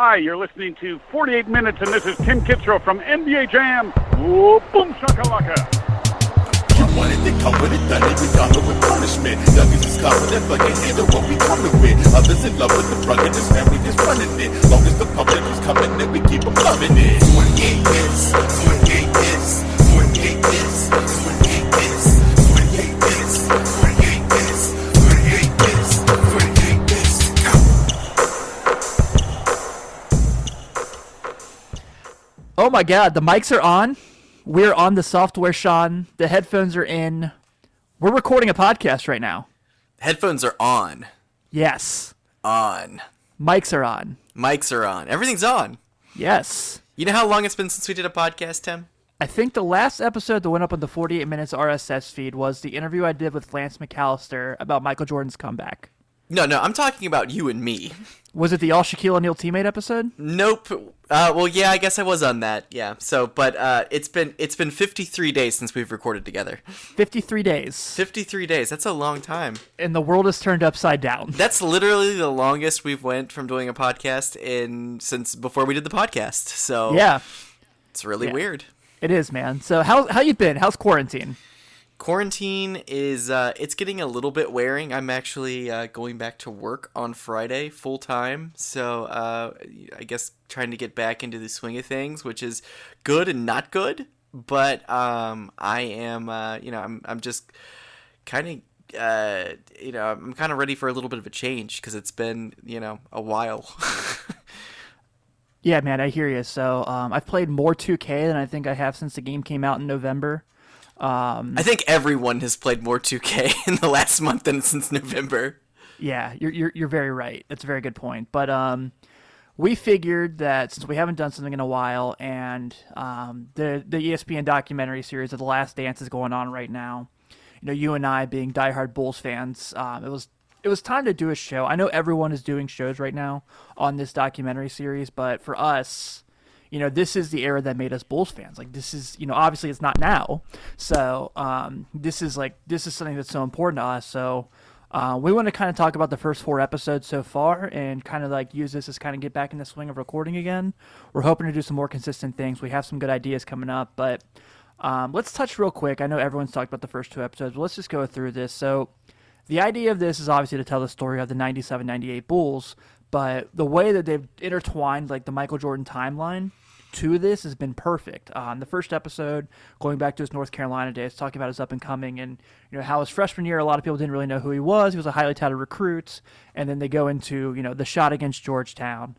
Hi, you're listening to 48 Minutes, and this is Tim Kitzrow from NBA Jam. Whoa, boom, shakalaka. Wanted to come with it, done it, we got it with punishment. Nuggets is confident, but they handle what we coming with. Others in love with the rugged, this family just running it. Long as the public is coming, then we keep them loving it. 28 minutes, 28 minutes, 28 minutes, 28 minutes, 28 minutes, 28 minutes, 28 minutes, 28 minutes, go! Oh my God, the mics are on. We're on the software, Sean. The headphones are in. We're recording a podcast right now. Headphones are on. Yes. On. Mics are on. Mics are on. Everything's on. Yes. You know how long it's been since we did a podcast, Tim? I think the last episode that went up on the 48 Minutes RSS feed was the interview I did with Lance McAllister about Michael Jordan's comeback. No, I'm talking about you and me. Was it the all Shaquille O'Neal teammate episode? Nope. Well, yeah, I guess I was on that. Yeah. So, but it's been 53 days since we've recorded together. 53 days. 53 days. That's a long time. And the world has turned upside down. That's literally the longest we've went from doing a podcast since before we did the podcast. So yeah, it's really weird. It is, man. So how you been? How's quarantine? Quarantine is it's getting a little bit wearing. I'm actually going back to work on Friday full time, so I guess trying to get back into the swing of things, which is good and not good. But I am, I'm just kind of, I'm kind of ready for a little bit of a change because it's been, a while. Yeah, man, I hear you. So I've played more 2K than I think I have since the game came out in November. I think everyone has played more 2K in the last month than since November. Yeah, you're very right. That's a very good point. But we figured that since we haven't done something in a while, and the ESPN documentary series of The Last Dance is going on right now. You and I being diehard Bulls fans, it was time to do a show. I know everyone is doing shows right now on this documentary series, but for us, this is the era that made us Bulls fans. Like, this is, obviously it's not now. So this is something that's so important to us. So we want to kind of talk about the first four episodes so far and kind of like use this as kind of get back in the swing of recording again. We're hoping to do some more consistent things. We have some good ideas coming up, but let's touch real quick. I know everyone's talked about the first two episodes, but let's just go through this. So the idea of this is obviously to tell the story of the 97-98 Bulls, but the way that they've intertwined like the Michael Jordan timeline to this has been perfect. The first episode, going back to his North Carolina days, talking about his up and coming and how his freshman year, a lot of people didn't really know who he was. He was a highly touted recruit, and then they go into the shot against Georgetown.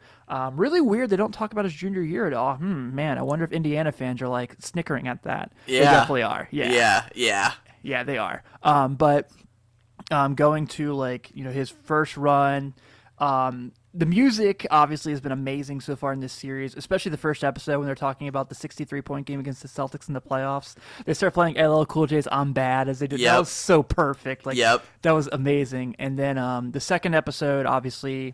Really weird. They don't talk about his junior year at all. Man, I wonder if Indiana fans are like snickering at that. Yeah, they definitely are. Yeah, they are. But going to like his first run. The music obviously has been amazing so far in this series, especially the first episode when they're talking about the 63-point game against the Celtics in the playoffs. They start playing LL Cool J's "I'm Bad" as they did. Yep. That was so perfect. Like, yep. That was amazing. And then the second episode obviously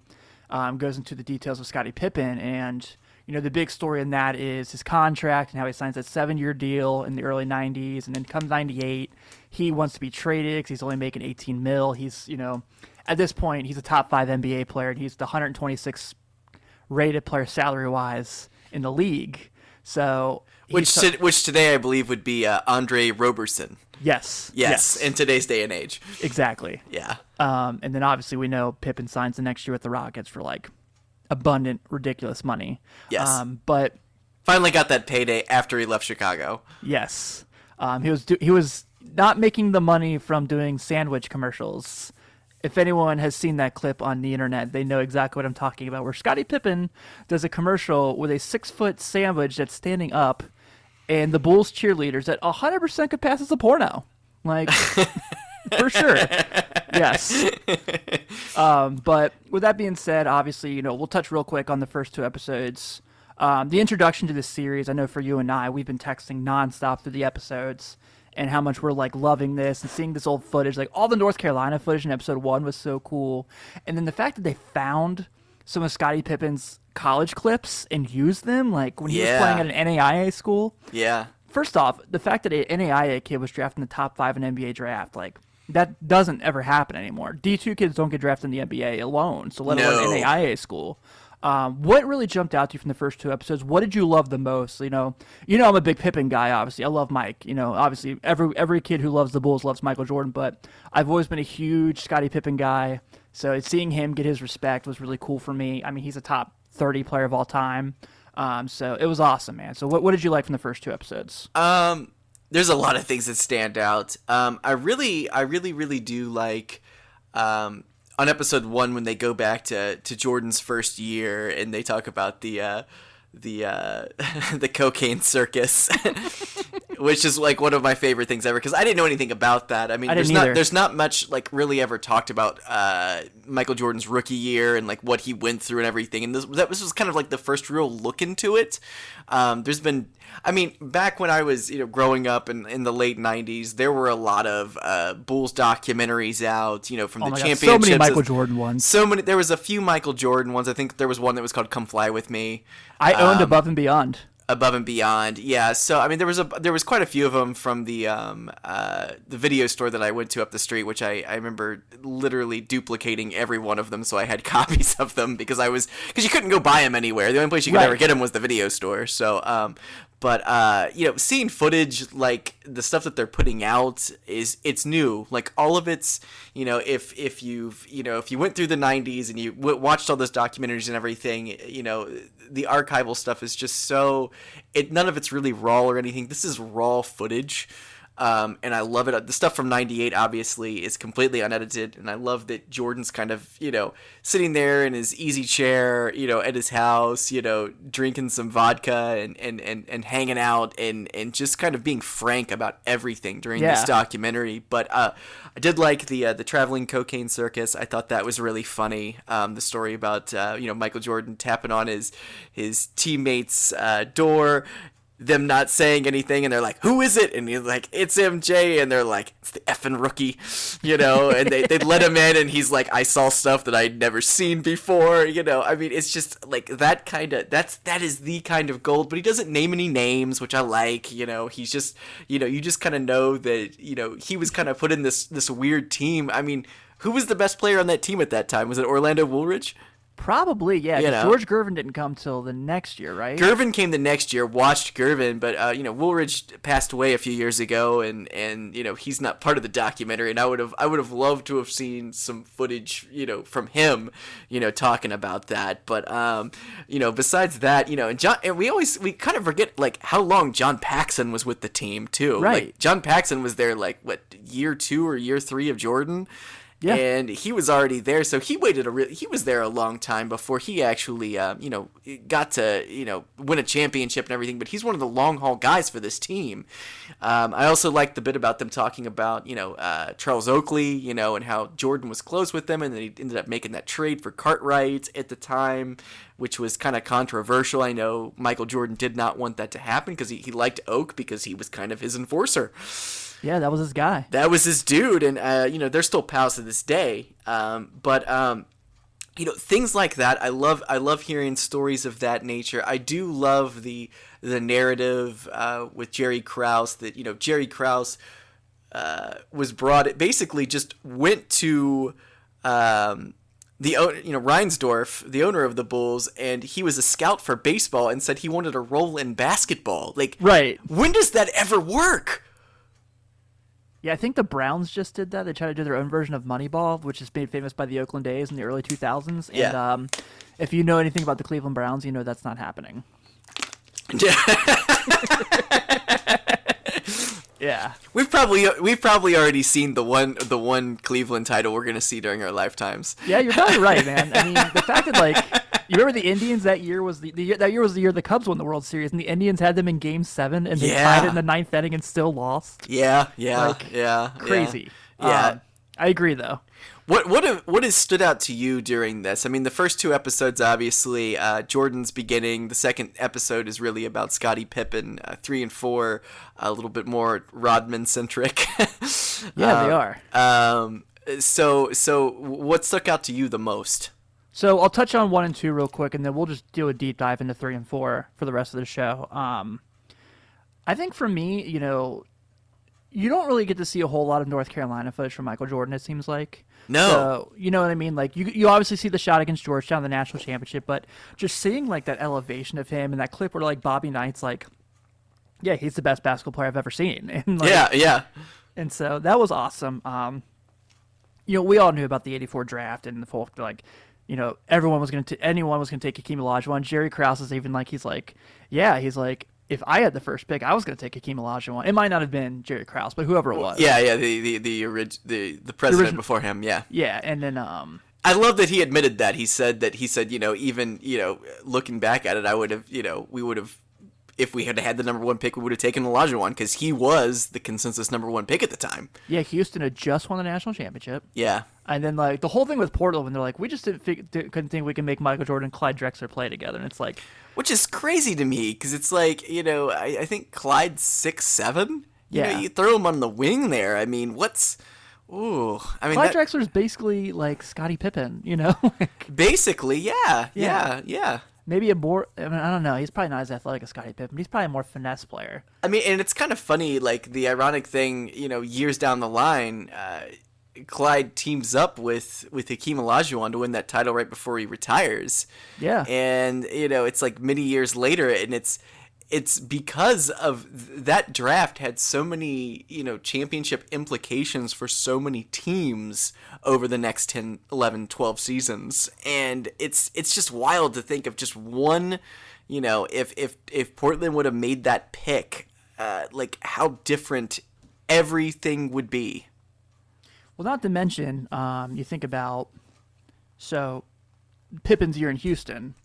goes into the details of Scottie Pippen, and the big story in that is his contract and how he signs that 7-year deal in the early 90s, and then comes 98, he wants to be traded because he's only making $18 million. He's at this point, he's a top 5 NBA player, and he's the 126th rated player salary-wise in the league. So, which today I believe would be Andre Roberson. Yes, in today's day and age. Exactly. Yeah. And then obviously we know Pippen signs the next year with the Rockets for like abundant, ridiculous money. Yes. But finally got that payday after he left Chicago. Yes. He was not making the money from doing sandwich commercials. If anyone has seen that clip on the internet, they know exactly what I'm talking about, where Scottie Pippen does a commercial with a 6-foot sandwich that's standing up, and the Bulls cheerleaders at 100% could pass as a porno. Like, for sure. Yes. But with that being said, obviously, we'll touch real quick on the first two episodes. The introduction to this series, I know for you and I, we've been texting nonstop through the episodes, and how much we're like loving this and seeing this old footage. Like, all the North Carolina footage in episode 1 was so cool. And then the fact that they found some of Scottie Pippen's college clips and used them, like when he was playing at an NAIA school. Yeah. First off, the fact that an NAIA kid was drafted in the top 5 in NBA draft, like that doesn't ever happen anymore. D2 kids don't get drafted in the NBA alone, so let alone NAIA school. What really jumped out to you from the first two episodes? What did you love the most? You know, I'm a big Pippen guy, obviously. I love Mike. You know, obviously, every kid who loves the Bulls loves Michael Jordan, but I've always been a huge Scottie Pippen guy. So seeing him get his respect was really cool for me. I mean, he's a top 30 player of all time. So it was awesome, man. So what did you like from the first two episodes? There's a lot of things that stand out. I really do like, on episode one, when they go back to Jordan's first year and they talk about the the cocaine circus, which is like one of my favorite things ever. Cause I didn't know anything about that. I mean, there's not much like really ever talked about, Michael Jordan's rookie year and like what he went through and everything. And this was kind of like the first real look into it. There's been, I mean, back when I was, growing up in the late 90s, there were a lot of Bulls documentaries out, from the championships. So many Michael Jordan ones. There was a few Michael Jordan ones. I think there was one that was called Come Fly With Me. I owned Above and Beyond. Above and Beyond, yeah. So I mean, there was quite a few of them from the video store that I went to up the street, which I remember literally duplicating every one of them, so I had copies of them because you couldn't go buy them anywhere. The only place you could ever get them was the video store. So, seeing footage like the stuff that they're putting out it's new. Like all of it's, if you went through the '90s and you watched all those documentaries and everything, the archival stuff is just so. None of it's really raw or anything. This is raw footage, and I love it. The stuff from '98 obviously is completely unedited, and I love that Jordan's kind of sitting there in his easy chair, at his house, drinking some vodka and hanging out and just kind of being frank about everything during this documentary. But I did like the traveling cocaine circus. I thought that was really funny. The story about Michael Jordan tapping on his teammate's door, them not saying anything, and they're like, who is it? And he's like, it's MJ. And they're like, it's the effing rookie, and they let him in, and he's like, I saw stuff that I'd never seen before. I mean, it's just like that is the kind of gold. But he doesn't name any names, which I like. He's just, you just kind of know that, he was kind of put in this weird team. I mean, who was the best player on that team at that time? Was it Orlando Woolridge? Probably, yeah. George Gervin didn't come till the next year, right? Gervin came the next year. Watched Gervin, but Woolridge passed away a few years ago, and he's not part of the documentary. And I would have loved to have seen some footage, from him, talking about that. But besides that, and John, and we kind of forget like how long John Paxson was with the team too. Right, like, John Paxson was there like what, year two or year three of Jordan. Yeah. And he was already there, so he waited he was there a long time before he actually, got to, win a championship and everything. But he's one of the long haul guys for this team. I also liked the bit about them talking about, Charles Oakley, and how Jordan was close with them, and then he ended up making that trade for Cartwright at the time, which was kind of controversial. I know Michael Jordan did not want that to happen because he liked Oak because he was kind of his enforcer. Yeah, that was his guy. That was his dude, and they're still pals to this day. Things like that. I love hearing stories of that nature. I do love the narrative with Jerry Krause that Jerry Krause was brought. Basically, just went to Reinsdorf, the owner of the Bulls, and he was a scout for baseball and said he wanted a role in basketball. Like, right? When does that ever work? Yeah, I think the Browns just did that. They tried to do their own version of Moneyball, which is made famous by the Oakland A's in the early 2000s. Yeah. And if you know anything about the Cleveland Browns, you know that's not happening. Yeah. We've probably already seen the one Cleveland title we're going to see during our lifetimes. Yeah, you're probably right, man. I mean, the fact that you remember the Indians that year was the year the Cubs won the World Series, and the Indians had them in Game 7, and they tied it in the 9th inning and still lost. Yeah, crazy. Yeah, I agree though. What has stood out to you during this? I mean, the first two episodes, obviously, Jordan's beginning. The second episode is really about Scottie Pippen. 3 and 4, a little bit more Rodman centric. Yeah, they are. So what stuck out to you the most? So I'll touch on 1 and 2 real quick, and then we'll just do a deep dive into 3 and 4 for the rest of the show. I think for me, you don't really get to see a whole lot of North Carolina footage from Michael Jordan, it seems like. No. So, you know what I mean? Like, you obviously see the shot against Georgetown, the national championship, but just seeing, like, that elevation of him and that clip where, like, Bobby Knight's like, yeah, he's the best basketball player I've ever seen. And like, yeah. And so that was awesome. You know, we all knew about the 84 draft and the folk, like, you know, anyone was going to take Hakeem Olajuwon. Jerry Krause is even like, he's like, if I had the first pick, I was going to take Hakeem Olajuwon. It might not have been Jerry Krause, but whoever it was. Yeah, the president before him, yeah. Yeah, and then I love that he admitted that. He said, you know, even, you know, looking back at it, I would have, you know, we would have, if we had had the number one pick, we would have taken Olajuwon because he was the consensus number one pick at the time. Yeah, Houston had just won the national championship. Yeah. And then, like, the whole thing with Portland, when they're like, we just couldn't think we can make Michael Jordan and Clyde Drexler play together. And it's like... Which is crazy to me because it's like, you know, I think Clyde's 6'7". Yeah. You know, you throw him on the wing there. I mean, what's... Ooh. I mean, Clyde Drexler's basically like Scottie Pippen, you know? Basically, yeah. Maybe a more, I mean, I don't know. He's probably not as athletic as Scottie Pippen, but he's probably a more finesse player. I mean, and it's kind of funny, like, the ironic thing, you know, years down the line, Clyde teams up with Hakeem Olajuwon to win that title right before he retires. Yeah. And, you know, it's like many years later, and it's because of that draft had so many, you know, championship implications for so many teams over the next 10, 11, 12 seasons. And it's just wild to think of just one, you know, if Portland would have made that pick, like how different everything would be. Well, not to mention, you think about, so Pippen's year in Houston,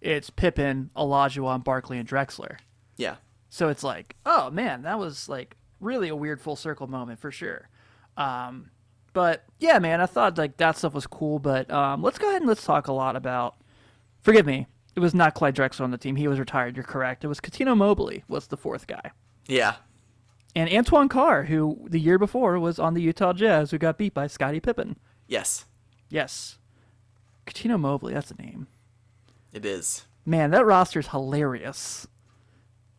it's Pippen, Olajuwon, Barkley, and Drexler. Yeah. So it's like, oh, man, that was, like, really a weird full circle moment for sure. But, yeah, man, I thought, like, that stuff was cool. But let's go ahead and let's talk a lot about – forgive me, it was not Clyde Drexler on the team. He was retired. You're correct. It was Cuttino Mobley was the fourth guy. Yeah. And Antoine Carr, who the year before was on the Utah Jazz, who got beat by Scottie Pippen. Yes. Cuttino Mobley, that's a name. It is. Man, that roster's hilarious.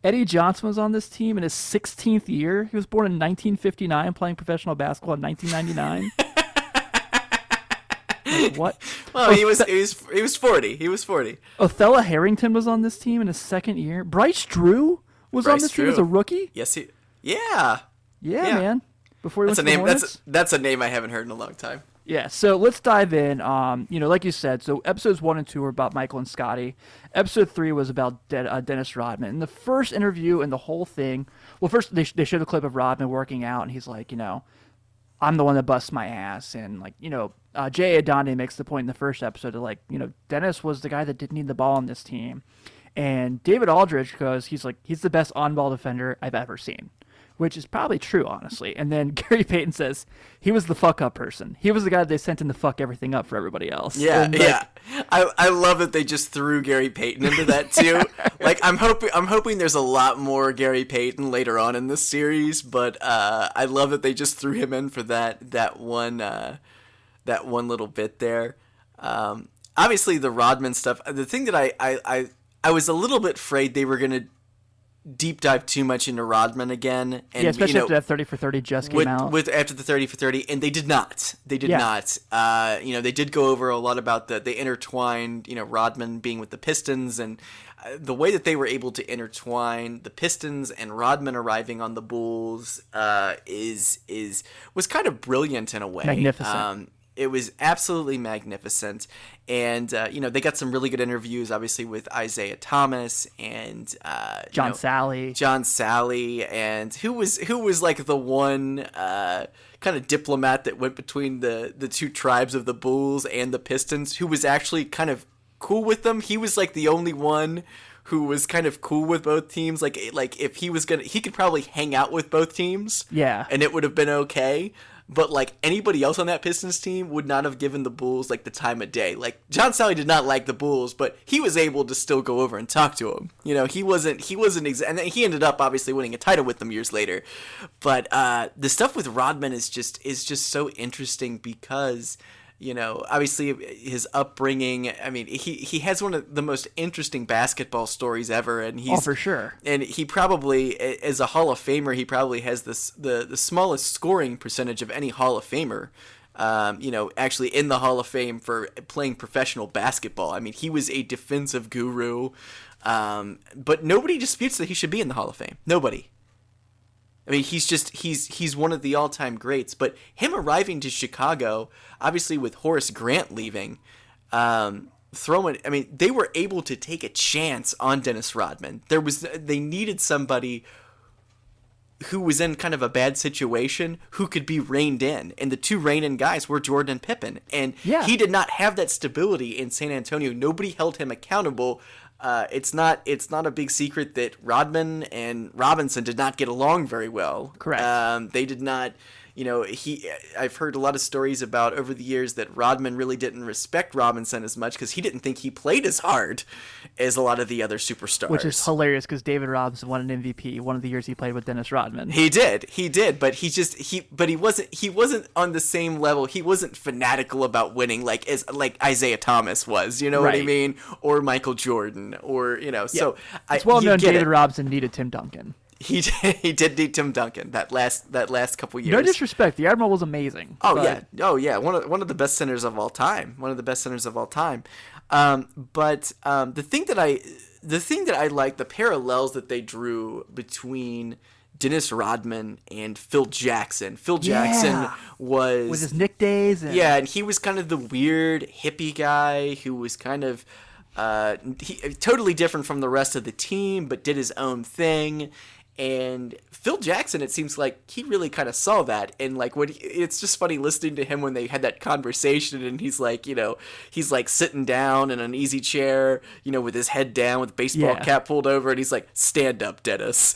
Eddie Johnson was on this team in his 16th year. He was born in 1959, playing professional basketball in 1999. Like, what? Well, he was 40. He was 40. Othella Harrington was on this team in his second year. Bryce Drew was on this team as a rookie? Yes, he... Yeah, man. Before he went to the Hornets. That's a name I haven't heard in a long time. Yeah, so let's dive in. You know, like you said, so episodes 1 and 2 were about Michael and Scotty. Episode 3 was about Dennis Rodman. And the first interview and the whole thing, well, first they showed a clip of Rodman working out, and he's like, you know, I'm the one that busts my ass. And, like, you know, Jay Adonde makes the point in the first episode of, like, you know, Dennis was the guy that didn't need the ball on this team. And David Aldridge goes, he's the best on-ball defender I've ever seen. Which is probably true, honestly. And then Gary Payton says he was the fuck-up person. He was the guy that they sent in to fuck everything up for everybody else. Yeah, like, yeah. I love that they just threw Gary Payton into that, too. Like, I'm hoping there's a lot more Gary Payton later on in this series, but I love that they just threw him in for that one little bit there. Obviously, the Rodman stuff, the thing that I was a little bit afraid they were going to deep dive too much into Rodman again, and especially after that 30 for 30 just came out. After the 30 for 30, and they did not. You know, they did go over a lot about they intertwined, you know, Rodman being with the Pistons, and the way that they were able to intertwine the Pistons and Rodman arriving on the Bulls was kind of brilliant in a way. Magnificent. It was absolutely magnificent, and you know, they got some really good interviews, obviously, with Isaiah Thomas and John Salley, and who was like the one kind of diplomat that went between the two tribes of the Bulls and the Pistons, who was actually kind of cool with them. He was like the only one who was kind of cool with both teams. Like if he was he could probably hang out with both teams, yeah, and it would have been okay. But, like, anybody else on that Pistons team would not have given the Bulls, like, the time of day. Like, John Salley did not like the Bulls, but he was able to still go over and talk to him. You know, and he ended up, obviously, winning a title with them years later. But the stuff with Rodman is just so interesting because, you know, obviously his upbringing. I mean, he has one of the most interesting basketball stories ever, and he's for sure. And he probably, as a Hall of Famer, he probably has the smallest scoring percentage of any Hall of Famer. You know, actually in the Hall of Fame for playing professional basketball. I mean, he was a defensive guru, but nobody disputes that he should be in the Hall of Fame. Nobody. I mean, he's one of the all-time greats, but him arriving to Chicago, obviously with Horace Grant leaving, they were able to take a chance on Dennis Rodman. They needed somebody who was in kind of a bad situation who could be reined in, and the two rein-in guys were Jordan and Pippen, and he did not have that stability in San Antonio. Nobody held him accountable. It's not a big secret that Rodman and Robinson did not get along very well. Correct. They did not, you know, I've heard a lot of stories about over the years that Rodman really didn't respect Robinson as much because he didn't think he played as hard as a lot of the other superstars. Which is hilarious because David Robinson won an MVP one of the years he played with Dennis Rodman. He did, but he wasn't on the same level. He wasn't fanatical about winning like Isaiah Thomas was, you know right. what I mean? Or Michael Jordan. Or, you know, so it's well known David Robinson needed Tim Duncan. He did need Tim Duncan that last couple years. No disrespect, the Admiral was amazing. Oh yeah, one of the best centers of all time. But the thing that I like, the parallels that they drew between Dennis Rodman and Phil Jackson. Phil Jackson was with his Knick days. And he was kind of the weird hippie guy who was kind of. He totally different from the rest of the team, but did his own thing. And Phil Jackson, it seems like he really kind of saw that. And like it's just funny listening to him when they had that conversation, and he's like, you know, he's like sitting down in an easy chair, you know, with his head down, with baseball cap pulled over, and he's like, "Stand up, Dennis,"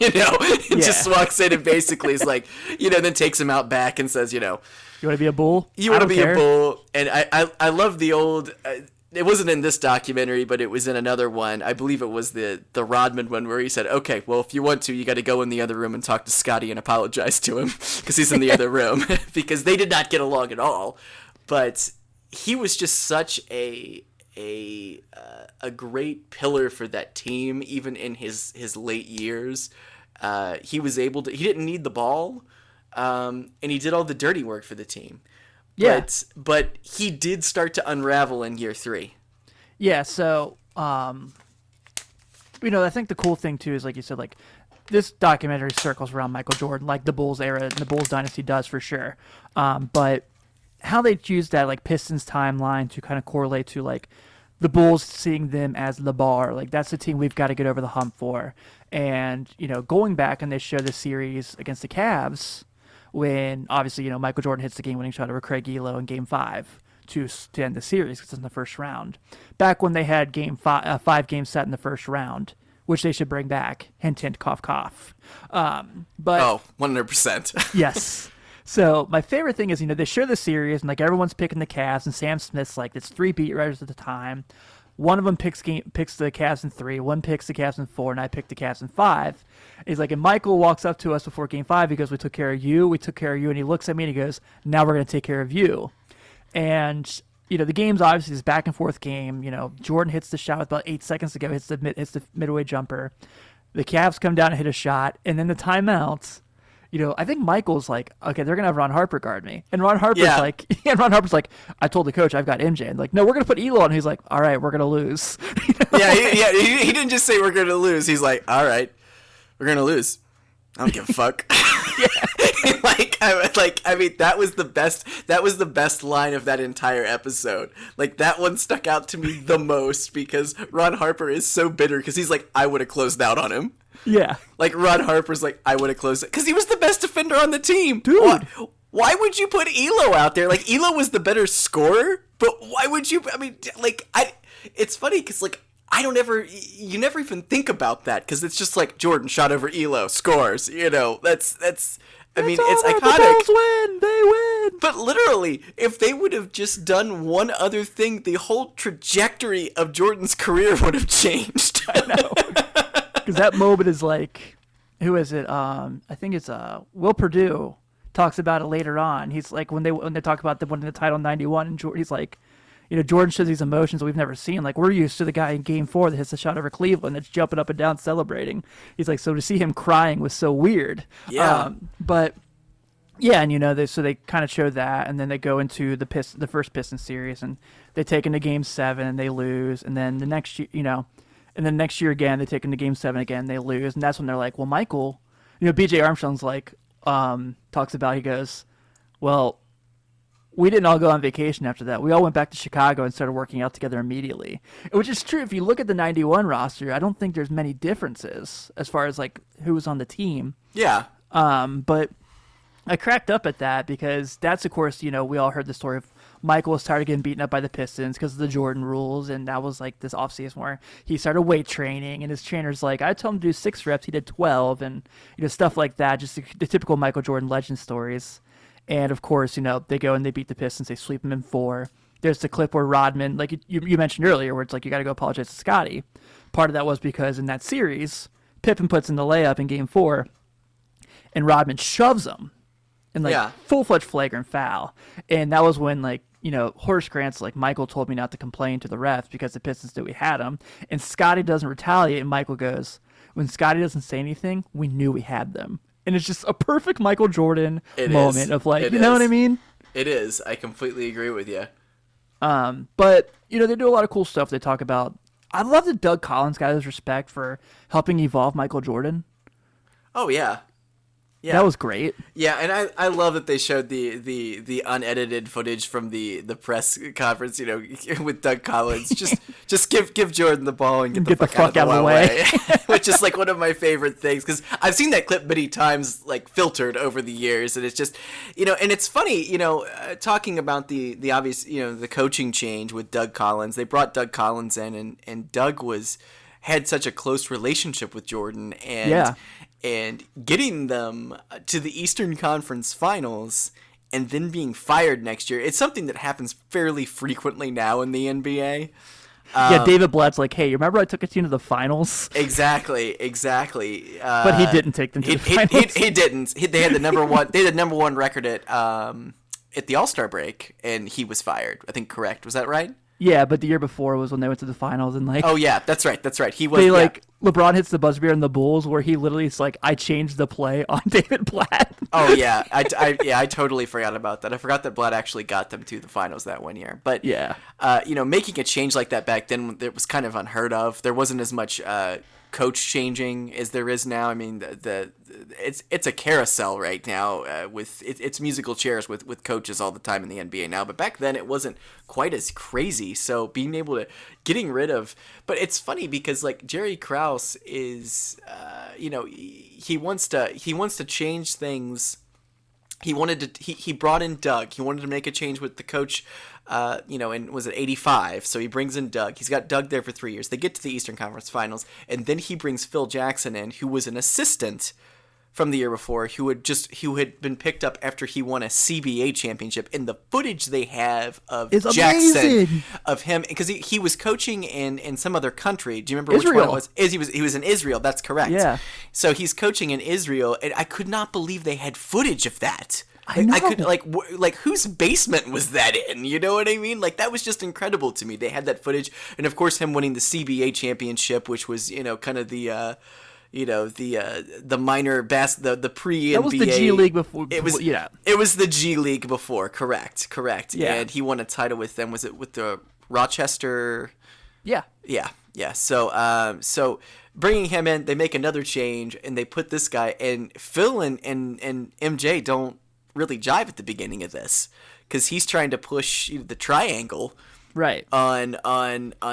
you know, and just walks in and basically is like, you know, then takes him out back and says, you know, "You want to be a bull? You want to be a bull?" And I love the old. It wasn't in this documentary, but it was in another one. I believe it was the Rodman one where he said, "Okay, well, if you want to, you got to go in the other room and talk to Scottie and apologize to him because he's in the other room," because they did not get along at all. But he was just such a great pillar for that team, even in his late years. He was able to. He didn't need the ball, and he did all the dirty work for the team. Yeah. But he did start to unravel in year three. Yeah, so, you know, I think the cool thing, too, is like you said, like this documentary circles around Michael Jordan, like the Bulls era and the Bulls dynasty does for sure. But how they use that, like, Pistons timeline to kind of correlate to, like, the Bulls seeing them as the bar. Like, that's the team we've got to get over the hump for. And, you know, going back and they show the series against the Cavs, when obviously, you know, Michael Jordan hits the game-winning shot over Craig Ehlo in Game 5 to end the series because it's in the first round. Back when they had five games set in the first round, which they should bring back. Hint, hint, cough, cough. But oh, 100%. Yes. So my favorite thing is, you know, they show the series and, like, everyone's picking the Cavs, and Sam Smith's like, it's three beat writers at the time. One of them picks the Cavs in 3, one picks the Cavs in 4, and I picked the Cavs in 5. He's like, and Michael walks up to us before Game 5. He goes, we took care of you. And he looks at me and he goes, now we're going to take care of you. And, you know, the game's obviously this back and forth game. You know, Jordan hits the shot with about 8 seconds to go, hits the midway jumper. The Cavs come down and hit a shot. And then the timeouts. You know, I think Michael's like, okay, they're going to have Ron Harper guard me. And Ron Harper's like, I told the coach I've got MJ. And like, no, we're going to put Ehlo on. He's like, all right, we're going to lose. You know? Yeah, he didn't just say we're going to lose. He's like, all right, we're going to lose. I don't give a fuck. I mean, that was the best line of that entire episode. Like, that one stuck out to me the most because Ron Harper is so bitter because he's like, I would have closed out on him. Yeah. Like, Ron Harper's like, I would have closed it. Because he was the best defender on the team. Dude. Why would you put Ehlo out there? Like, Ehlo was the better scorer, but why would you? I mean, like, it's funny because, like, you never even think about that because it's just like Jordan shot over Ehlo, scores, you know, it's iconic. They win. But literally, if they would have just done one other thing, the whole trajectory of Jordan's career would have changed. I know. Because that moment is like, who is it? I think it's Will Perdue talks about it later on. He's like, when they talk about the winning the title in '91, and he's like, you know, Jordan shows these emotions that we've never seen. Like, we're used to the guy in Game 4 that hits the shot over Cleveland that's jumping up and down celebrating. He's like, so to see him crying was so weird. Yeah. But yeah, and you know, they kind of show that, and then they go into the first Pistons series, and they take into Game 7 and they lose, and then the next year, you know, and then next year again they take into Game 7 again, and they lose, and that's when they're like, well, Michael, you know, B.J. Armstrong's like talks about, he goes, well, we didn't all go on vacation after that. We all went back to Chicago and started working out together immediately, which is true. If you look at the 91 roster, I don't think there's many differences as far as like who was on the team. Yeah. But I cracked up at that because that's, of course, you know, we all heard the story of Michael was tired of getting beaten up by the Pistons because of the Jordan rules. And that was like this offseason where he started weight training, and his trainer's like, I told him to do 6 reps. He did 12, and, you know, stuff like that. Just the typical Michael Jordan legend stories. And of course, you know, they go and they beat the Pistons. They sweep them in 4. There's the clip where Rodman, like you mentioned earlier, where it's like, you got to go apologize to Scottie. Part of that was because in that series, Pippen puts in the layup in Game 4, and Rodman shoves him in like full-fledged flagrant foul. And that was when, like, you know, Horace Grant's like, Michael told me not to complain to the refs because the Pistons knew we had him. And Scottie doesn't retaliate, and Michael goes, when Scottie doesn't say anything, we knew we had them. And it's just a perfect Michael Jordan moment of like, you know what I mean? It is. I completely agree with you. But, you know, they do a lot of cool stuff. They talk about, I love that Doug Collins got his respect for helping evolve Michael Jordan. Oh, yeah. Yeah. That was great. Yeah, and I love that they showed the unedited footage from the press conference, you know, with Doug Collins. Just give Jordan the ball and get the fuck out of the way. Which is like one of my favorite things, because I've seen that clip many times, like filtered over the years, and it's just, you know, and it's funny, you know, talking about the obvious, you know, the coaching change with Doug Collins. They brought Doug Collins in, and Doug had such a close relationship with Jordan, and yeah. And getting them to the Eastern Conference Finals and then being fired next year, it's something that happens fairly frequently now in the NBA. Yeah, David Blatt's like, hey, remember I took a team to the finals? Exactly. But he didn't take them to the finals. He didn't. They had the number one record at the All-Star break, and he was fired. I think correct. Was that right? Yeah, but the year before was when they went to the finals, and like, oh yeah, that's right. He was. They like LeBron hits the buzzer beater in the Bulls, where he literally is like, I changed the play on David Blatt. Oh yeah, I totally forgot about that. I forgot that Blatt actually got them to the finals that one year. But yeah, you know, making a change like that back then, it was kind of unheard of. There wasn't as much coach changing as there is now. I mean, it's a carousel right now it's musical chairs with coaches all the time in the NBA now, but back then it wasn't quite as crazy. So being able to getting rid of, but it's funny because like Jerry Krause is, you know, he wants to change things. He brought in Doug. He wanted to make a change with the coach, you know, and was it 85? So he brings in Doug. He's got Doug there for 3 years. They get to the Eastern Conference Finals, and then he brings Phil Jackson in, who was an assistant from the year before, who had been picked up after he won a CBA championship. And the footage they have of it's Jackson amazing. Of him, because he was coaching in some other country. Do you remember Israel. Which one it was? He was in Israel. That's correct. Yeah. So he's coaching in Israel, and I could not believe they had footage of that. I know. I could like whose basement was that in? You know what I mean? Like, that was just incredible to me. They had that footage, and of course him winning the CBA championship, which was, you know, kind of the. You know, the minor the pre-NBA. That was the G League before. It was the G League before. Correct. Yeah. And he won a title with them. Was it with the Rochester? Yeah. So bringing him in, they make another change, and they put this guy. And Phil and MJ don't really jive at the beginning of this, because he's trying to push the triangle. Right. On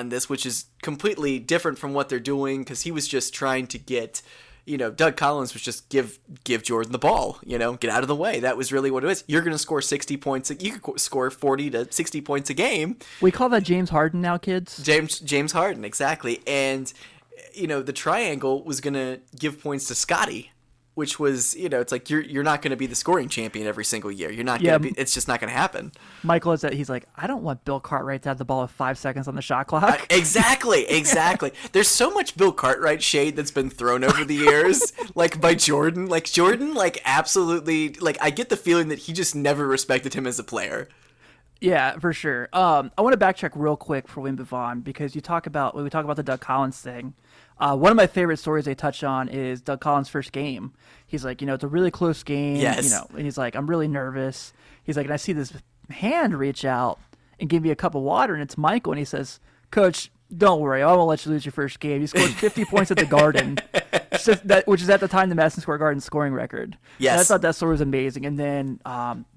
this, which is completely different from what they're doing, because he was just trying to get, you know, Doug Collins was just give Jordan the ball, you know, get out of the way. That was really what it was. You're going to score 60 points. You could score 40 to 60 points a game. We call that James Harden now, kids. James Harden, exactly. And, you know, the triangle was going to give points to Scottie. which was, you know, it's like you're not going to be the scoring champion every single year. You're not going to be. It's just not going to happen. Michael is that he's like, I don't want Bill Cartwright to have the ball with 5 seconds on the shot clock. Exactly. There's so much Bill Cartwright shade that's been thrown over the years, like by Jordan. Like Jordan, like absolutely, like I get the feeling that he just never respected him as a player. Yeah, for sure. I want to backtrack real quick for Wim Bavon, because when we talk about the Doug Collins thing, one of my favorite stories they touch on is Doug Collins' first game. He's like, you know, it's a really close game. Yes. You know, and he's like, I'm really nervous. He's like, and I see this hand reach out and give me a cup of water, and it's Michael, and he says, Coach, don't worry, I won't let you lose your first game. You scored 50 points at the Garden, which is at the time the Madison Square Garden scoring record. Yes. And I thought that story was amazing. And then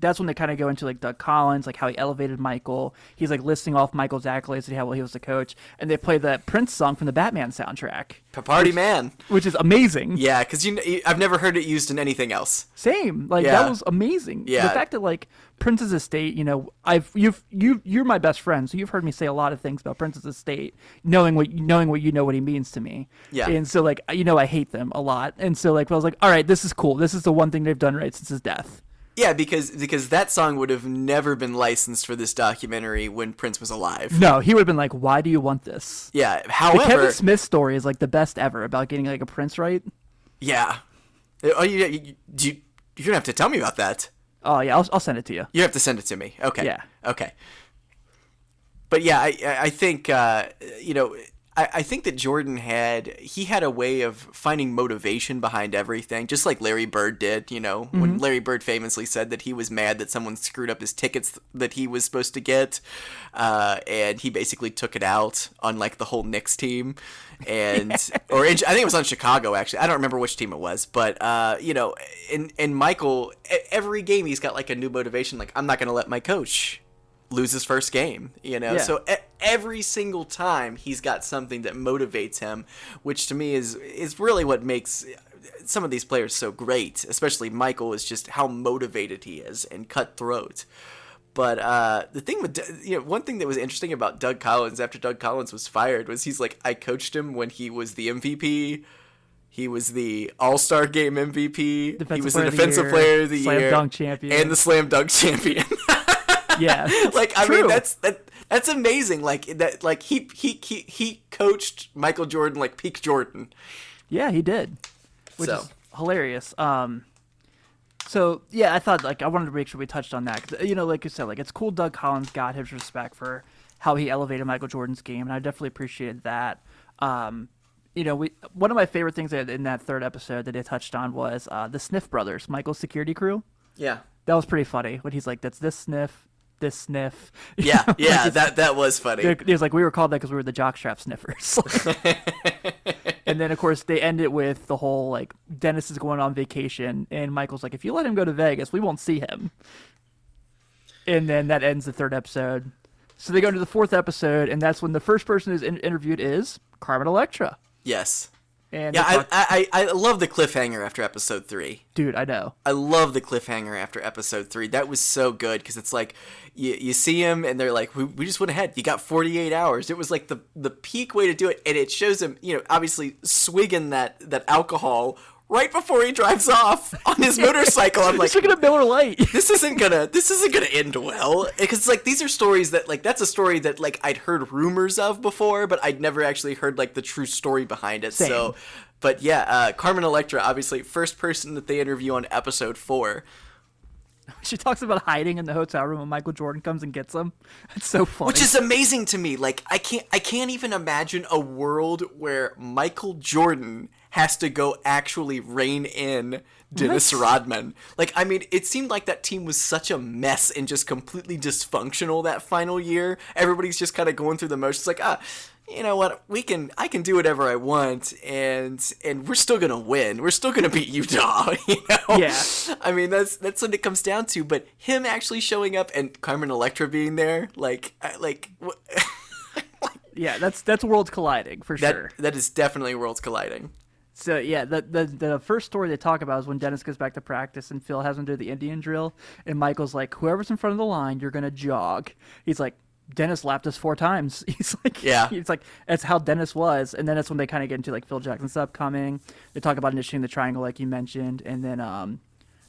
that's when they kind of go into like Doug Collins, like how he elevated Michael. He's like listing off Michael's accolades and how well he was the coach. And they play the Prince song from the Batman soundtrack. Party Man. Which is amazing. Yeah, because I've never heard it used in anything else. Same. Like, yeah. That was amazing. Yeah. The fact that like Prince's estate, you know, you're my best friend, so you've heard me say a lot of things about Prince's estate, knowing what he means to me. Yeah. And so like, you know, I hate them a lot. And so like, I was like, all right, this is cool. This is the one thing they've done right since his death. Yeah, because that song would have never been licensed for this documentary when Prince was alive. No, he would have been like, why do you want this? Yeah, however... The Kevin Smith story is like the best ever about getting like a Prince right. Yeah. Oh, you're going to have to tell me about that. Oh, yeah, I'll send it to you. You have to send it to me. Okay. Yeah. Okay. But yeah, I think, you know... I think that Jordan had a way of finding motivation behind everything, just like Larry Bird did, you know, mm-hmm. when Larry Bird famously said that he was mad that someone screwed up his tickets that he was supposed to get, and he basically took it out on, like, the whole Knicks team, and or I think it was on Chicago, actually. I don't remember which team it was, but, you know, and Michael, every game he's got, like, a new motivation, like, I'm not going to let my coach lose his first game, you know? Yeah. So every single time he's got something that motivates him, which to me is really what makes some of these players so great, especially Michael, is just how motivated he is and cutthroat. But the thing with, you know, one thing that was interesting about Doug Collins after Doug Collins was fired was he's like, I coached him when he was the MVP. He was the All-Star Game MVP. He was the Defensive Player of the Year. Slam Dunk Champion. And the Slam Dunk Champion. Yeah, like I mean that's amazing. Like that, like he coached Michael Jordan, like peak Jordan. Yeah, he did, which is hilarious. So yeah, I thought like I wanted to make sure we touched on that. You know, like you said, like it's cool. Doug Collins got his respect for how he elevated Michael Jordan's game, and I definitely appreciated that. You know, one of my favorite things in that third episode that they touched on was the Sniff brothers, Michael's security crew. Yeah, that was pretty funny when he's like, "That's this Sniff." This Sniff. Yeah, like yeah, that was funny. It was like, we were called that because we were the jockstrap sniffers. And then, of course, they end it with the whole, like, Dennis is going on vacation, and Michael's like, if you let him go to Vegas, we won't see him. And then that ends the third episode. So they go to the fourth episode, and that's when the first person who's interviewed is Carmen Electra. Yes. And yeah, I love the cliffhanger after episode 3. Dude, I know. I love the cliffhanger after episode 3. That was so good because it's like you see him and they're like, we just went ahead. You got 48 hours. It was like the peak way to do it. And it shows him, you know, obviously swigging that alcohol right before he drives off on his motorcycle. I'm like, drinking a Miller Lite. This isn't gonna end well, because it's like these are stories that like that's a story that like I'd heard rumors of before, but I'd never actually heard like the true story behind it. Same. So, but yeah, Carmen Electra, obviously first person that they interview on episode 4. She talks about hiding in the hotel room when Michael Jordan comes and gets him. That's so funny. Which is amazing to me. Like I can't even imagine a world where Michael Jordan has to go actually rein in Dennis Rodman. Like, I mean, it seemed like that team was such a mess and just completely dysfunctional that final year. Everybody's just kind of going through the motions like, you know what, I can do whatever I want, and we're still going to win. We're still going to beat Utah, you know? Yeah. I mean, that's what it comes down to, but him actually showing up and Carmen Electra being there, like what? Yeah, that's worlds colliding for sure. That is definitely worlds colliding. So, yeah, the first story they talk about is when Dennis goes back to practice and Phil has him do the Indian drill. And Michael's like, whoever's in front of the line, you're going to jog. He's like, Dennis lapped us 4 times. He's like, yeah, it's like, that's how Dennis was. And then that's when they kind of get into like Phil Jackson's upcoming. They talk about initiating the triangle, like you mentioned. And then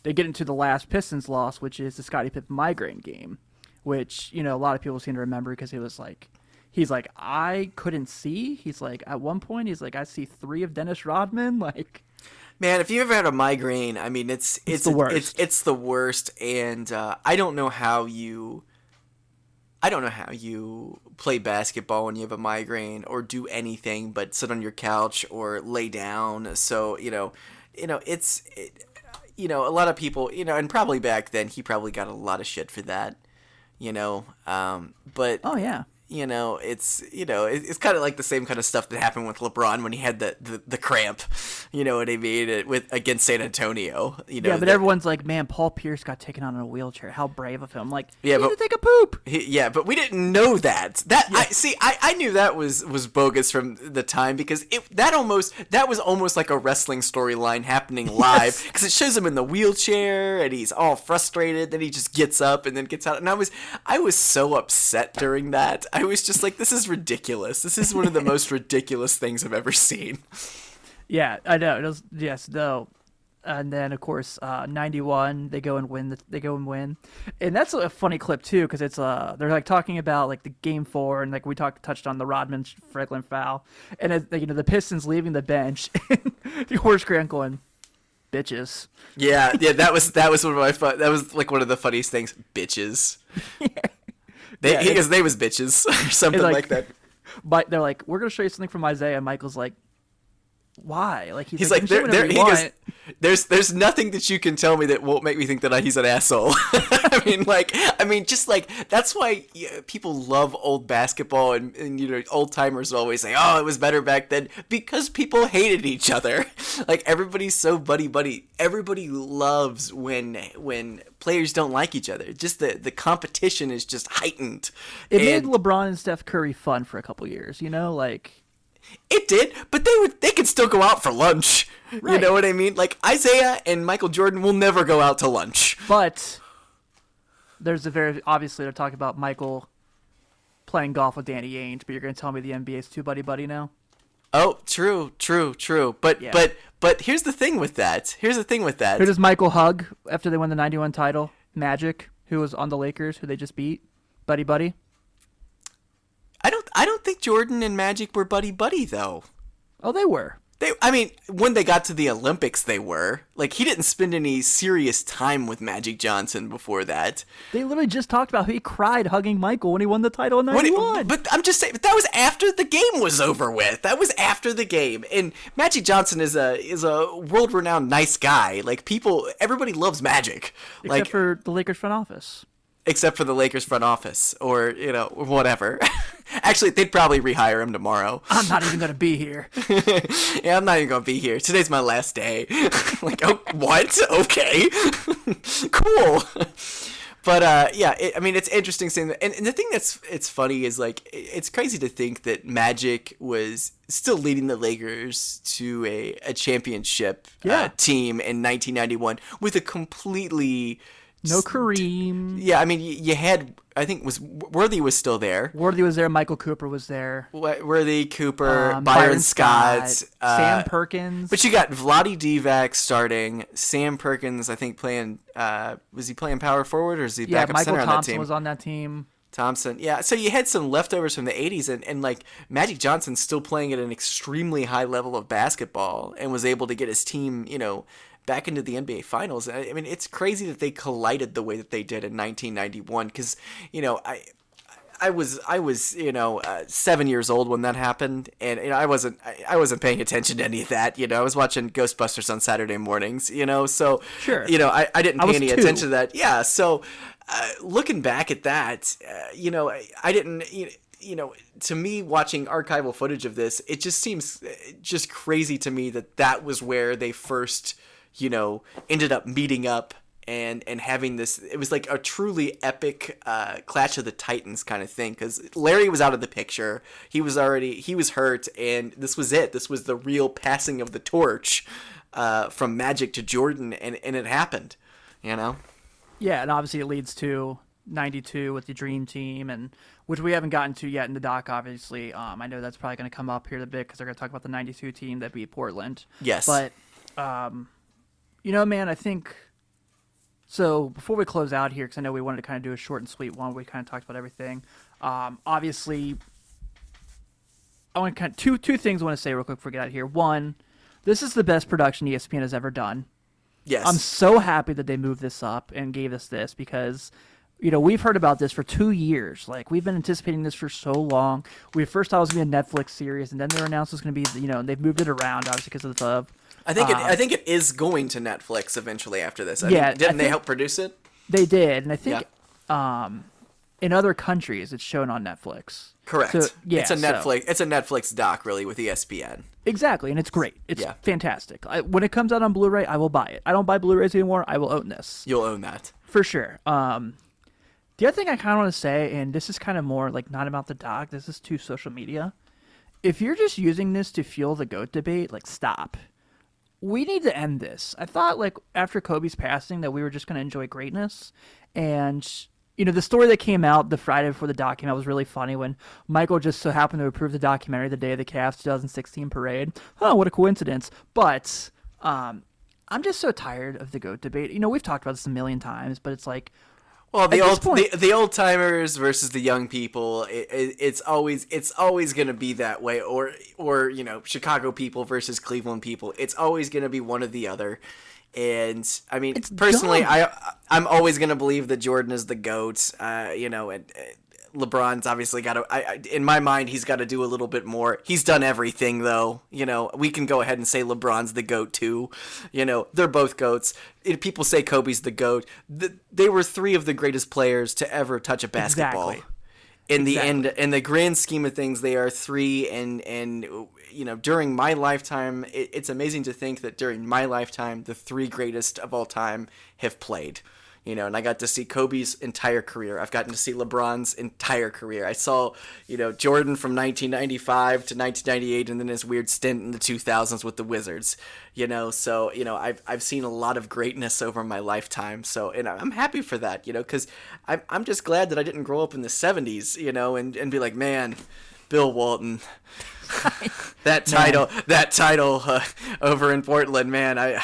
they get into the last Pistons loss, which is the Scottie Pippen migraine game, which, you know, a lot of people seem to remember because it was like, he's like, I couldn't see. He's like, at one point, he's like, I see 3 of Dennis Rodman. Like, man, if you ever had a migraine, I mean, it's the worst. It's the worst. And I don't know how you play basketball when you have a migraine or do anything but sit on your couch or lay down. So, you know, a lot of people, and probably back then he probably got a lot of shit for that, but oh yeah, it's kind of like the same kind of stuff that happened with LeBron when he had the cramp, you know what I mean, against San Antonio. Yeah, but everyone's like, man, Paul Pierce got taken out in a wheelchair. How brave of him. Like, yeah, he didn't take a poop. But we didn't know that. I knew that was bogus from the time because that was almost like a wrestling storyline happening live because it shows him in the wheelchair and he's all frustrated. Then he just gets up and then gets out. And I was so upset during that. I was just like, this is ridiculous. This is one of the most ridiculous things I've ever seen. Yeah, I know. It was, yes, no. And then, of course, 91, they go and win. And that's a funny clip, too, because it's they're like talking about like the Game 4, and like we touched on the Rodman-Franklin foul. And, the Pistons leaving the bench. The Horace Grant going, bitches. Yeah, that was one of my fun. That was like one of the funniest things, bitches. Yeah. His name was bitches or something like that. But they're like, we're going to show you something from Isaiah. And Michael's like, why? Like, he's like, he goes, there's nothing that you can tell me that won't make me think that he's an asshole. That's why people love old basketball and old timers always say, oh, it was better back then because people hated each other. Like, everybody's so buddy. Everybody loves when players don't like each other. Just the competition is just heightened. It made LeBron and Steph Curry fun for a couple years, It did, but they could still go out for lunch. Right. You know what I mean? Like, Isaiah and Michael Jordan will never go out to lunch. But there's obviously they're talking about Michael playing golf with Danny Ainge, but you're going to tell me the NBA is too buddy-buddy now? Oh, true. But here's the thing with that. Who does Michael hug after they won the 91 title? Magic, who was on the Lakers, who they just beat. Buddy-buddy. I don't think Jordan and Magic were buddy-buddy, though. Oh, they were. When they got to the Olympics, they were. Like, he didn't spend any serious time with Magic Johnson before that. They literally just talked about how he cried hugging Michael when he won the title in 91. But I'm just saying, that was after the game was over with. That was after the game. And Magic Johnson is a world-renowned nice guy. Like, everybody loves Magic. Except for the Lakers front office. Except for the Lakers front office or, whatever. Actually, they'd probably rehire him tomorrow. I'm not even going to be here. Yeah, I'm not even going to be here. Today's my last day. Like, oh, what? Okay. Cool. But, it's interesting seeing that. And the thing it's funny is, like, it's crazy to think that Magic was still leading the Lakers to a championship team in 1991 with a completely... No Kareem. Yeah, you had, I think, Worthy was still there. Worthy was there. Michael Cooper was there. Worthy, Cooper, Byron Scott. Sam Perkins. But you got Vlade Divac starting. Sam Perkins, I think, playing, was he playing power forward or is he backup center on that team? Yeah, Michael Thompson was on that team. Yeah, so you had some leftovers from the 80s and Magic Johnson still playing at an extremely high level of basketball and was able to get his team, back into the NBA Finals. I mean, it's crazy that they collided the way that they did in 1991 because, I was 7 years old when that happened, and I wasn't paying attention to any of that. I was watching Ghostbusters on Saturday mornings. So sure. I didn't pay any attention to that. Yeah, so looking back at that, I didn't. To me, watching archival footage of this, it just seems just crazy to me that was where they first. Ended up meeting up and having this. It was like a truly epic Clash of the Titans kind of thing because Larry was out of the picture. He was hurt, and this was it. This was the real passing of the torch from Magic to Jordan, and it happened. Yeah, and obviously it leads to 92 with the Dream Team, and which we haven't gotten to yet in the doc, obviously. I know that's probably going to come up here in a bit because they're going to talk about the 92 team that beat Portland. Yes. But, you know, man, I think – so before we close out here, because I know we wanted to kind of do a short and sweet one. We kind of talked about everything. Obviously, I want to kind of two things I want to say real quick before we get out of here. One, this is the best production ESPN has ever done. Yes. I'm so happy that they moved this up and gave us this because, you know, we've heard about this for 2 years. Like, we've been anticipating this for so long. We first thought it was going to be a Netflix series, and then their announcement was going to be, you know, they've moved it around, obviously, because of the sub. I think it is going to Netflix eventually after this. Didn't they help produce it? They did, and I think in other countries it's shown on Netflix. Correct. So, yeah, it's a Netflix doc, really, with ESPN. Exactly, and it's great. It's fantastic. When it comes out on Blu-ray, I will buy it. I don't buy Blu-rays anymore. I will own this. You'll own that. For sure. The other thing I kind of want to say, and this is kind of more like not about the doc, this is to social media. If you're just using this to fuel the GOAT debate, like, stop. We need to end this. I thought, like, after Kobe's passing that we were just going to enjoy greatness, and... You know, the story that came out the Friday before the doc came out was really funny when Michael just so happened to approve the documentary the day of the Cavs 2016 parade. Oh, what a coincidence. But I'm just so tired of the GOAT debate. You know, we've talked about this a million times, but it's like... Well, the old-timers versus the young people, it's always going to be that way. Or, you know, Chicago people versus Cleveland people. It's always going to be one or the other. And I mean, it's personally, dumb. I'm always going to believe that Jordan is the GOAT. You know, and LeBron's obviously got to. In my mind, he's got to do a little bit more. He's done everything, though. You know, we can go ahead and say LeBron's the GOAT too. You know, they're both GOATs. People say Kobe's the GOAT. They were three of the greatest players to ever touch a basketball. Exactly. In the grand scheme of things, they are three. And you know, during my lifetime, it's amazing to think that during my lifetime, the three greatest of all time have played. You know, and I got to see Kobe's entire career. I've gotten to see LeBron's entire career. I saw, you know, Jordan from 1995 to 1998, and then his weird stint in the 2000s with the Wizards. You know, so, you know, I've seen a lot of greatness over my lifetime. So, and I'm happy for that, you know, because I'm just glad that I didn't grow up in the 70s, you know, and be like, man, Bill Walton, that title over in Portland, man.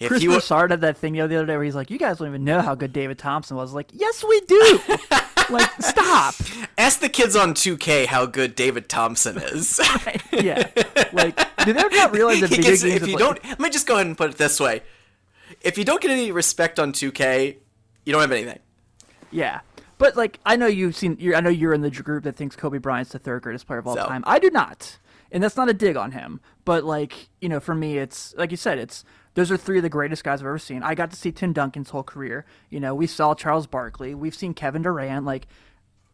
Chris Broussard had that thing the other day where he's like, you guys don't even know how good David Thompson was. Like, yes, we do. Like, stop. Ask the kids on 2K how good David Thompson is. Right. Yeah. Like, do they not realize that video games if you don't, let me just go ahead and put it this way. If you don't get any respect on 2K, you don't have anything. Yeah. But, like, I know you're in the group that thinks Kobe Bryant's the third greatest player of all time. I do not. And that's not a dig on him. But, like, you know, for me, it's, like you said, it's, those are three of the greatest guys I've ever seen. I got to see Tim Duncan's whole career. You know, we saw Charles Barkley. We've seen Kevin Durant. Like,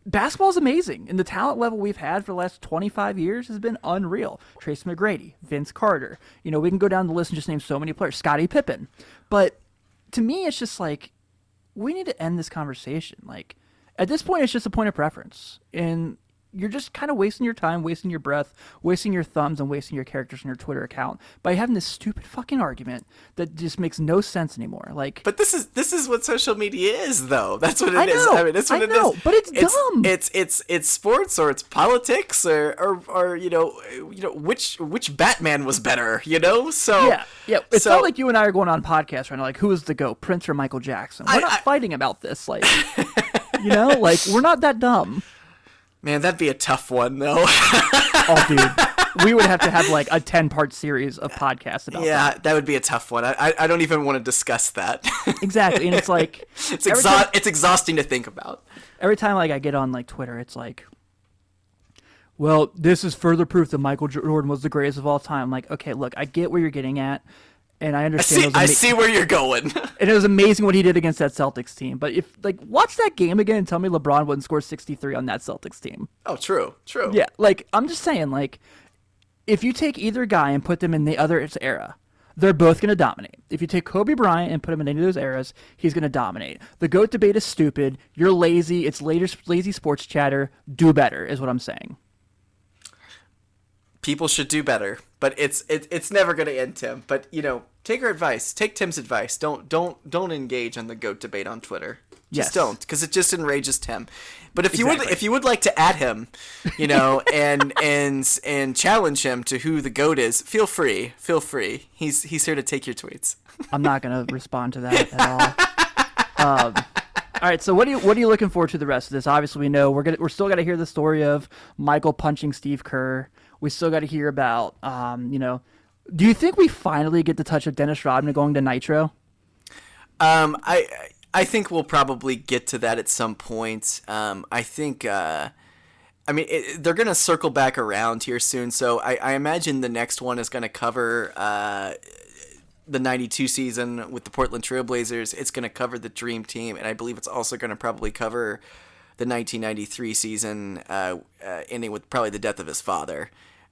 basketball's amazing. And the talent level we've had for the last 25 years has been unreal. Tracy McGrady, Vince Carter. You know, we can go down the list and just name so many players. Scottie Pippen. But to me, it's just like, we need to end this conversation. Like, at this point, it's just a point of preference, and you're just kind of wasting your time, wasting your breath, wasting your thumbs, and wasting your characters in your Twitter account by having this stupid fucking argument that just makes no sense anymore. Like, but this is what social media is, though. That's what it is. I mean, that's what it is. But it's dumb. It's sports, or it's politics, or you know which Batman was better, you know? So yeah. It's not like you and I are going on podcasts right now, like who is the GOAT, Prince or Michael Jackson? We're not fighting about this, like. You know, like, we're not that dumb. Man, that'd be a tough one, though. Oh, dude. We would have to have, like, a 10-part series of podcasts about that. Yeah, that would be a tough one. I don't even want to discuss that. Exactly. And it's like... It's exhausting to think about. Every time, like, I get on, like, Twitter, it's like, well, this is further proof that Michael Jordan was the greatest of all time. Like, okay, look, I get where you're getting at. And I understand. I see where you're going. And it was amazing what he did against that Celtics team. But if, like, watch that game again and tell me LeBron wouldn't score 63 on that Celtics team. Oh, true. Yeah, like, I'm just saying, like, if you take either guy and put them in the other era, they're both going to dominate. If you take Kobe Bryant and put him in any of those eras, he's going to dominate. The GOAT debate is stupid. You're lazy. It's lazy sports chatter. Do better is what I'm saying. People should do better, but it's never going to end, Tim. But, you know, take Tim's advice. Don't engage on the GOAT debate on Twitter. Yes. Just don't, because it just enrages Tim. But if you would, if you would like to add him, you know, and challenge him to who the GOAT is, feel free. Feel free. He's here to take your tweets. I'm not gonna respond to that at all. All right, so what are you looking forward to the rest of this? Obviously, we know we're still gonna hear the story of Michael punching Steve Kerr. We still got to hear about, you know, do you think we finally get the touch of Dennis Rodman going to Nitro? I think we'll probably get to that at some point. I think, I mean, they're going to circle back around here soon. So I imagine the next one is going to cover the 92 season with the Portland Trailblazers. It's going to cover the Dream Team. And I believe it's also going to probably cover the 1993 season, ending with probably the death of his father.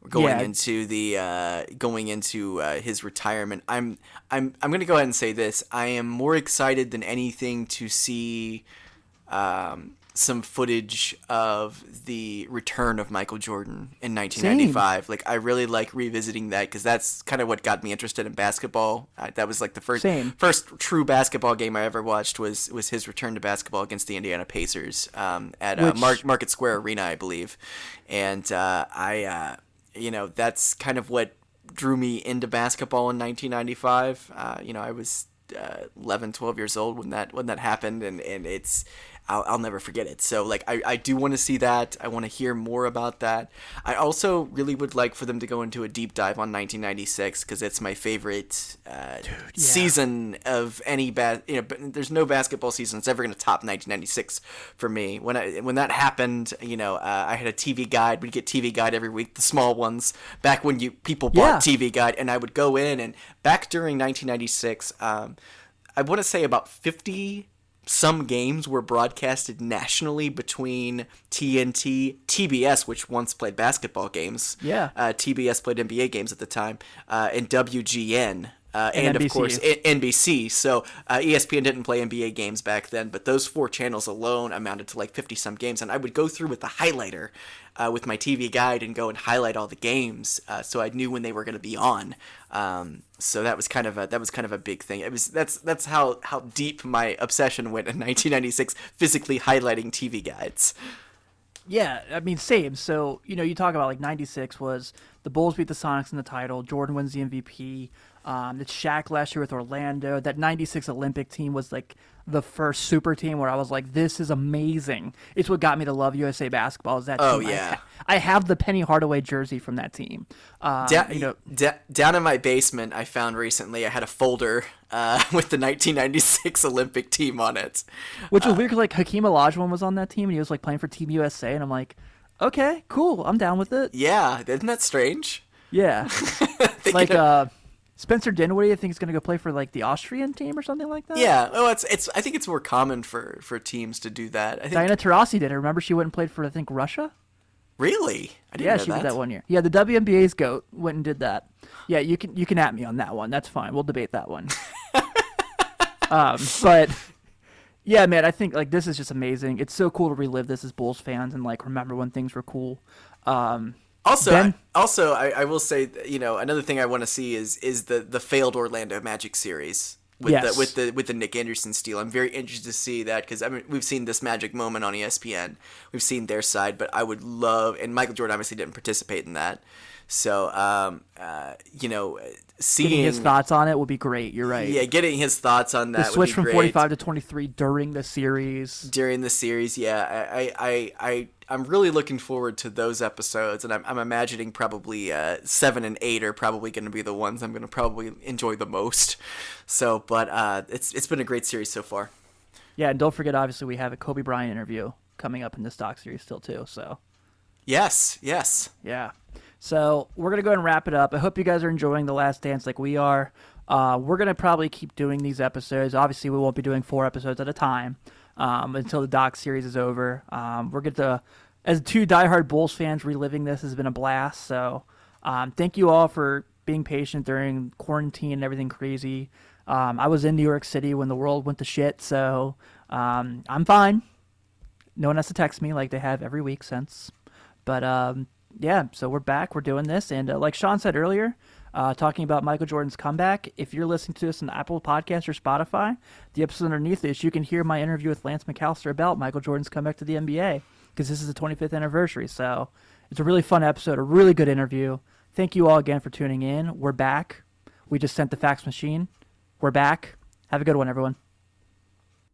Going into his retirement. I'm going to go ahead and say this. I am more excited than anything to see some footage of the return of Michael Jordan in 1995. Same. Like, I really like revisiting that because that's kind of what got me interested in basketball. That was like the first true basketball game I ever watched was his return to basketball against the Indiana Pacers at Market Square Arena, I believe. And you know, that's kind of what drew me into basketball in 1995. You know, I was 11, 12 years old when that happened, and it's I'll never forget it. So, like, I do want to see that. I want to hear more about that. I also really would like for them to go into a deep dive on 1996 because it's my favorite season of any you know, but there's no basketball season that's ever going to top 1996 for me. When that happened, you know, I had a TV guide. We'd get TV guide every week, the small ones, back when you people bought TV guide, and I would go in, and back during 1996, I want to say about 50 some games were broadcasted nationally between TNT, TBS, which once played basketball games. Yeah. TBS played NBA games at the time, and WGN, and NBC. Of course NBC. So ESPN didn't play NBA games back then, but those four channels alone amounted to like 50 some games. And I would go through with the highlighter with my TV guide and go and highlight all the games, so I knew when they were going to be on. So that was kind of a big thing. It was that's how deep my obsession went in 1996, physically highlighting TV guides. Yeah, I mean, same. So, you know, you talk about like 96 was the Bulls beat the Sonics in the title. Jordan wins the MVP. It's Shaq last year with Orlando. That 96 Olympic team was like the first super team where I was like, this is amazing. It's what got me to love USA basketball is that team. Oh, yeah. I have the Penny Hardaway jersey from that team. Down in my basement, I found recently I had a folder with the 1996 Olympic team on it. Which was weird because like Hakeem Olajuwon was on that team and he was like playing for Team USA. And I'm like, okay, cool. I'm down with it. Yeah. Isn't that strange? Yeah. Like... Spencer Dinwiddie, I think, is going to go play for like the Austrian team or something like that. Yeah. Oh, it's. I think it's more common for teams to do that. I think Diana Taurasi did it. Remember, she went and played for I think Russia. Really? I didn't know that. Yeah, she did that one year. Yeah, the WNBA's GOAT went and did that. Yeah, you can at me on that one. That's fine. We'll debate that one. But yeah, man, I think like this is just amazing. It's so cool to relive this as Bulls fans and like remember when things were cool. Also, I will say, you know, another thing I want to see is the failed Orlando Magic series with the Nick Anderson steal. I'm very interested to see that because I mean we've seen this Magic moment on ESPN, we've seen their side, but I would love, and Michael Jordan obviously didn't participate in that, so you know, seeing his thoughts on it would be great. You're right. Yeah, getting his thoughts on that. The switch from 45 to 23 during the series. Yeah, I'm really looking forward to those episodes, and I'm imagining probably 7 and 8 are probably going to be the ones I'm going to probably enjoy the most. So, but it's been a great series so far. Yeah, and don't forget, obviously, we have a Kobe Bryant interview coming up in this doc series still too. So. Yes. Yeah. So we're going to go ahead and wrap it up. I hope you guys are enjoying The Last Dance like we are. We're going to probably keep doing these episodes. Obviously, we won't be doing 4 episodes at a time until the doc series is over. We're going to, as 2 diehard Bulls fans, reliving this has been a blast. So thank you all for being patient during quarantine and everything crazy. I was in New York City when the world went to shit, so I'm fine. No one has to text me like they have every week since. But yeah, so we're back. We're doing this. And like Sean said earlier, talking about Michael Jordan's comeback. If you're listening to this on Apple Podcasts or Spotify, the episode underneath this, you can hear my interview with Lance McAllister about Michael Jordan's comeback to the NBA, because this is the 25th anniversary. So it's a really fun episode, a really good interview. Thank you all again for tuning in. We're back. We just sent the fax machine. We're back. Have a good one, everyone.